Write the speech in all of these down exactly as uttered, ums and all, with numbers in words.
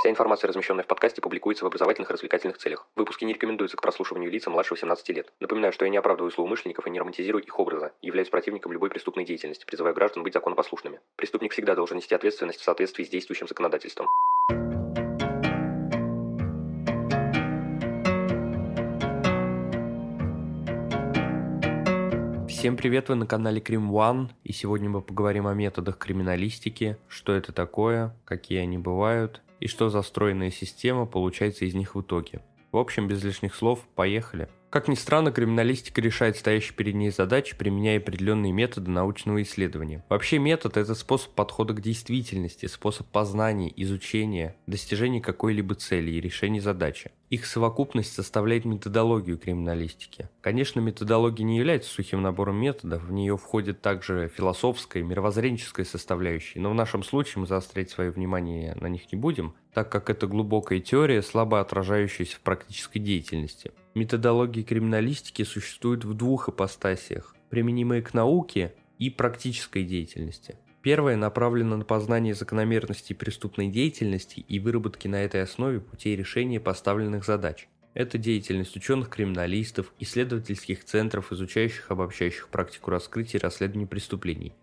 Вся информация, размещенная в подкасте, публикуется в образовательных и развлекательных целях. Выпуски не рекомендуются к прослушиванию лица младше восемнадцати лет. Напоминаю, что я не оправдываю злоумышленников и не романтизирую их образа, являюсь противником любой преступной деятельности, призывая граждан быть законопослушными. Преступник всегда должен нести ответственность в соответствии с действующим законодательством. Всем привет, вы на канале KrimOne, и сегодня мы поговорим о методах криминалистики, что это такое, какие они бывают, и что за стройная система получается из них в итоге. В общем, без лишних слов, поехали. Как ни странно, криминалистика решает стоящие перед ней задачи, применяя определенные методы научного исследования. Вообще метод – это способ подхода к действительности, способ познания, изучения, достижения какой-либо цели и решения задачи. Их совокупность составляет методологию криминалистики. Конечно, методология не является сухим набором методов, в нее входит также философская, мировоззренческая составляющая, но в нашем случае мы заострять свое внимание на них не будем, так как это глубокая теория, слабо отражающаяся в практической деятельности. Методологии криминалистики существуют в двух ипостасях, применимые к науке и практической деятельности. Первое направлено на познание закономерностей преступной деятельности и выработки на этой основе путей решения поставленных задач. Это деятельность ученых-криминалистов, исследовательских центров, изучающих и обобщающих практику раскрытия и расследования преступлений.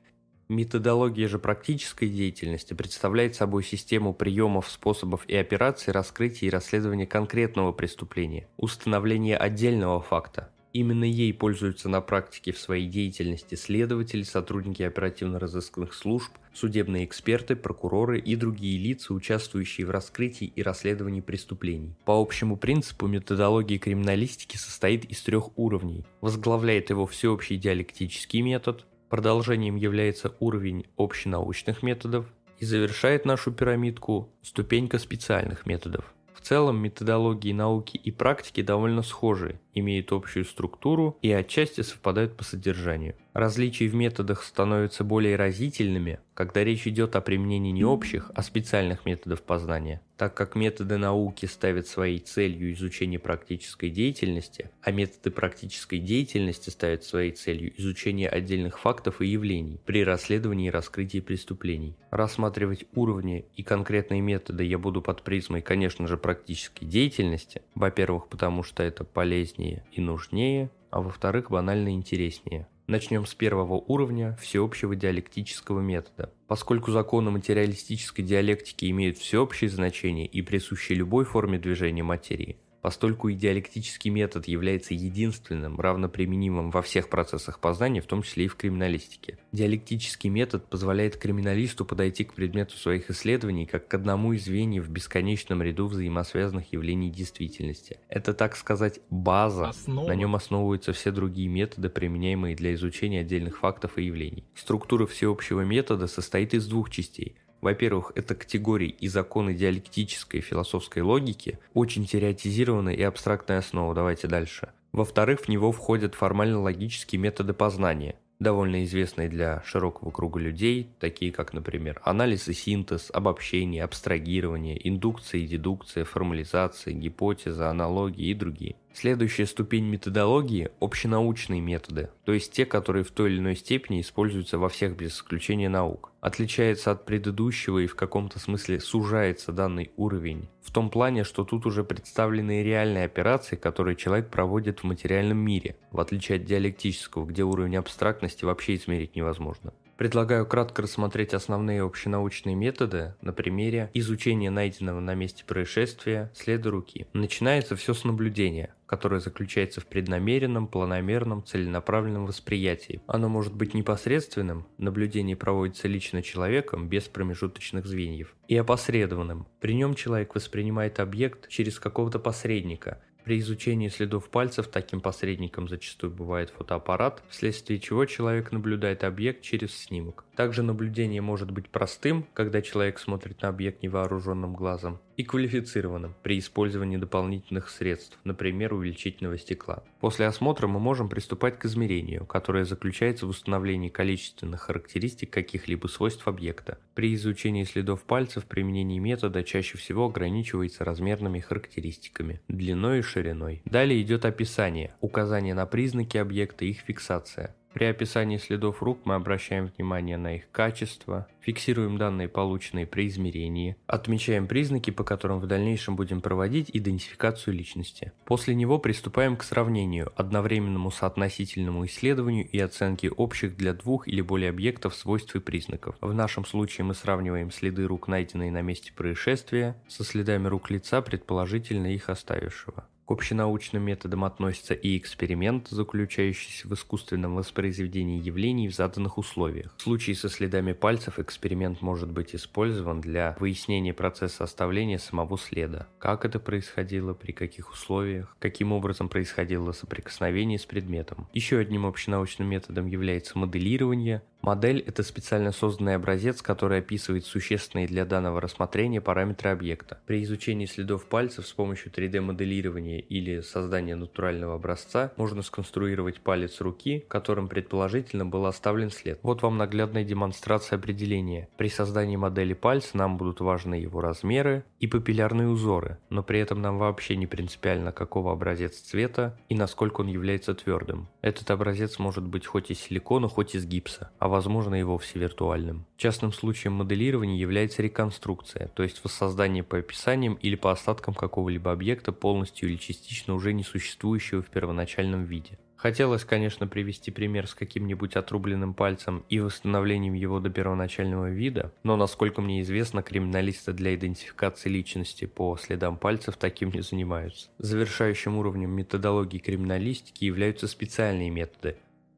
Методология же практической деятельности представляет собой систему приемов, способов и операций раскрытия и расследования конкретного преступления, установления отдельного факта. Именно ей пользуются на практике в своей деятельности следователи, сотрудники оперативно-розыскных служб, судебные эксперты, прокуроры и другие лица, участвующие в раскрытии и расследовании преступлений. По общему принципу методология криминалистики состоит из трех уровней. Возглавляет его всеобщий диалектический метод, продолжением является уровень общенаучных методов и завершает нашу пирамидку ступенька специальных методов. В целом методологии науки и практики довольно схожи, имеют общую структуру и отчасти совпадают по содержанию. Различия в методах становятся более разительными, когда речь идет о применении не общих, а специальных методов познания, так как методы науки ставят своей целью изучение практической деятельности, а методы практической деятельности ставят своей целью изучение отдельных фактов и явлений при расследовании и раскрытии преступлений. Рассматривать уровни и конкретные методы я буду под призмой, конечно же, практической деятельности, во-первых, потому что это полезнее и нужнее, а во-вторых, банально интереснее. Начнем с первого уровня всеобщего диалектического метода. Поскольку законы материалистической диалектики имеют всеобщее значение и присущи любой форме движения материи, постольку и диалектический метод является единственным, равноприменимым во всех процессах познания, в том числе и в криминалистике. Диалектический метод позволяет криминалисту подойти к предмету своих исследований как к одному из звеньев в бесконечном ряду взаимосвязанных явлений действительности. Это, так сказать, база, Основа. На нем основываются все другие методы, применяемые для изучения отдельных фактов и явлений. Структура всеобщего метода состоит из двух частей. Во-первых, это категории и законы диалектической и философской логики, очень теоретизированная и абстрактная основа, давайте дальше. Во-вторых, в него входят формально-логические методы познания, довольно известные для широкого круга людей, такие как, например, анализ и синтез, обобщение, абстрагирование, индукция и дедукция, формализация, гипотеза, аналогии и другие. Следующая ступень методологии – общенаучные методы, то есть те, которые в той или иной степени используются во всех без исключения наук. Отличается от предыдущего и в каком-то смысле сужается данный уровень, в том плане, что тут уже представлены реальные операции, которые человек проводит в материальном мире, в отличие от диалектического, где уровень абстрактности вообще измерить невозможно. Предлагаю кратко рассмотреть основные общенаучные методы на примере изучения найденного на месте происшествия следа руки. Начинается все с наблюдения, которое заключается в преднамеренном, планомерном, целенаправленном восприятии. Оно может быть непосредственным, наблюдение проводится лично человеком без промежуточных звеньев, и опосредованным. При нем человек воспринимает объект через какого-то посредника. При изучении следов пальцев таким посредником зачастую бывает фотоаппарат, вследствие чего человек наблюдает объект через снимок. Также наблюдение может быть простым, когда человек смотрит на объект невооруженным глазом, и квалифицированным при использовании дополнительных средств, например, увеличительного стекла. После осмотра мы можем приступать к измерению, которое заключается в установлении количественных характеристик каких-либо свойств объекта. При изучении следов пальцев применение метода чаще всего ограничивается размерными характеристиками, длиной и шириной. Далее идет описание, указание на признаки объекта и их фиксация. При описании следов рук мы обращаем внимание на их качество, фиксируем данные, полученные при измерении, отмечаем признаки, по которым в дальнейшем будем проводить идентификацию личности. После него приступаем к сравнению, одновременному соотносительному исследованию и оценке общих для двух или более объектов свойств и признаков. В нашем случае мы сравниваем следы рук, найденные на месте происшествия, со следами рук лица, предположительно их оставившего. К общенаучным методам относится и эксперимент, заключающийся в искусственном воспроизведении явлений в заданных условиях. В случае со следами пальцев эксперимент может быть использован для выяснения процесса оставления самого следа. Как это происходило, при каких условиях, каким образом происходило соприкосновение с предметом. Еще одним общенаучным методом является моделирование. Модель – это специально созданный образец, который описывает существенные для данного рассмотрения параметры объекта. При изучении следов пальцев с помощью три дэ моделирования или создание натурального образца можно сконструировать палец руки, которым предположительно был оставлен след. Вот вам наглядная демонстрация определения. При создании модели пальца нам будут важны его размеры и папиллярные узоры, но при этом нам вообще не принципиально, какого образец цвета и насколько он является твердым. Этот образец может быть хоть из силикона, хоть из гипса, а возможно и вовсе виртуальным. Частным случаем моделирования является реконструкция, то есть воссоздание по описаниям или по остаткам какого-либо объекта, полностью или частично уже несуществующего в первоначальном виде. Хотелось, конечно, привести пример с каким-нибудь отрубленным пальцем и восстановлением его до первоначального вида, но, насколько мне известно, криминалисты для идентификации личности по следам пальцев таким не занимаются. Завершающим уровнем методологии криминалистики являются специальные методы,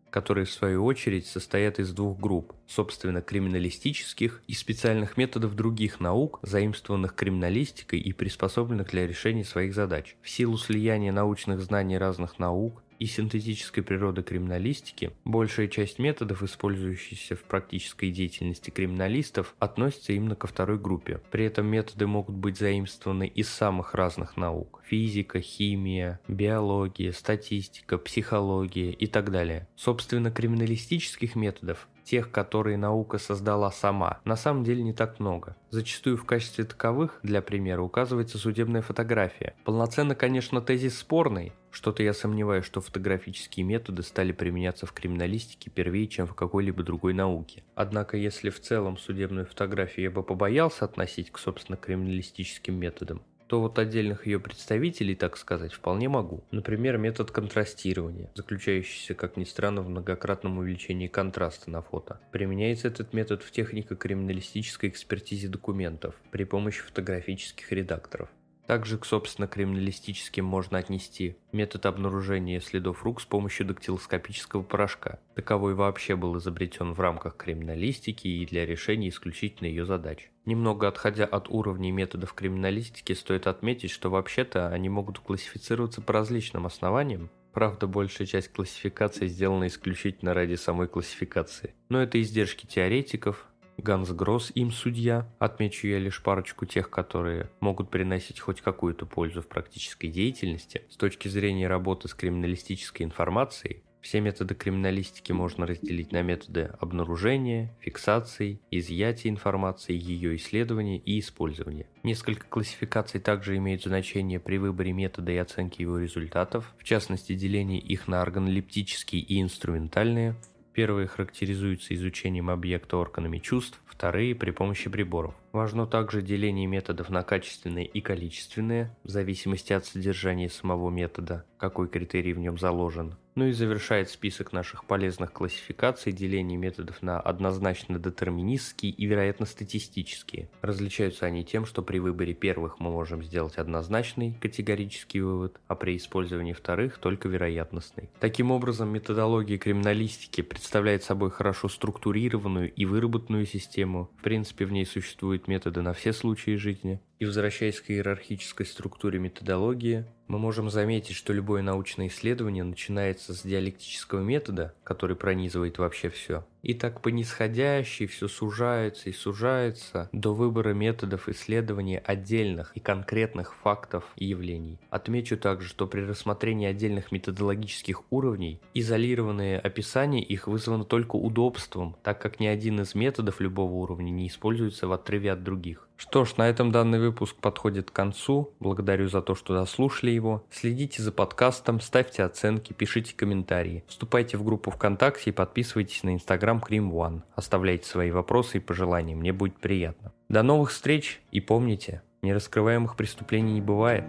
которые в свою очередь состоят из двух групп, собственно криминалистических и специальных методов других наук, заимствованных криминалистикой и приспособленных для решения своих задач. В силу слияния научных знаний разных наук и синтетической природы криминалистики, большая часть методов, использующихся в практической деятельности криминалистов, относится именно ко второй группе. При этом методы могут быть заимствованы из самых разных наук: физика, химия, биология, статистика, психология и так далее. Собственно, криминалистических методов, тех, которые наука создала сама, на самом деле не так много. Зачастую в качестве таковых, для примера, указывается судебная фотография. Полноценно, конечно, тезис спорный. Что-то я сомневаюсь, что фотографические методы стали применяться в криминалистике первее, чем в какой-либо другой науке. Однако, если в целом судебную фотографию я бы побоялся относить к, собственно, криминалистическим методам, то вот отдельных ее представителей, так сказать, вполне могу. Например, метод контрастирования, заключающийся, как ни странно, в многократном увеличении контраста на фото. Применяется этот метод в технико-криминалистической экспертизе документов при помощи фотографических редакторов. Также к, собственно, криминалистическим можно отнести метод обнаружения следов рук с помощью дактилоскопического порошка. Таковой вообще был изобретен в рамках криминалистики и для решения исключительно ее задач. Немного отходя от уровней методов криминалистики, стоит отметить, что вообще-то они могут классифицироваться по различным основаниям. Правда, большая часть классификации сделана исключительно ради самой классификации. Но это издержки теоретиков, Ганс Гросс им судья. Отмечу я лишь парочку тех, которые могут приносить хоть какую-то пользу в практической деятельности. С точки зрения работы с криминалистической информацией, все методы криминалистики можно разделить на методы обнаружения, фиксации, изъятия информации, ее исследования и использования. Несколько классификаций также имеют значение при выборе метода и оценке его результатов, в частности деление их на органолептические и инструментальные. Первые характеризуются изучением объекта органами чувств, вторые – при помощи приборов. Важно также деление методов на качественные и количественные, в зависимости от содержания самого метода, какой критерий в нем заложен. Ну и завершает список наших полезных классификаций деление методов на однозначно детерминистские и, вероятно, статистические. Различаются они тем, что при выборе первых мы можем сделать однозначный категорический вывод, а при использовании вторых только вероятностный. Таким образом, методология криминалистики представляет собой хорошо структурированную и выработанную систему. В принципе, в ней существует методы на все случаи жизни. И возвращаясь к иерархической структуре методологии, мы можем заметить, что любое научное исследование начинается с диалектического метода, который пронизывает вообще все. И так по нисходящей все сужается и сужается до выбора методов исследования отдельных и конкретных фактов и явлений. Отмечу также, что при рассмотрении отдельных методологических уровней изолированное описание их вызвано только удобством, так как ни один из методов любого уровня не используется в отрыве от других. Что ж, на этом данный выпуск подходит к концу. Благодарю за то, что дослушали его. Следите за подкастом, ставьте оценки, пишите комментарии. Вступайте в группу ВКонтакте и подписывайтесь на Инстаграм KrimOne. Оставляйте свои вопросы и пожелания, мне будет приятно. До новых встреч и помните, нераскрываемых преступлений не бывает.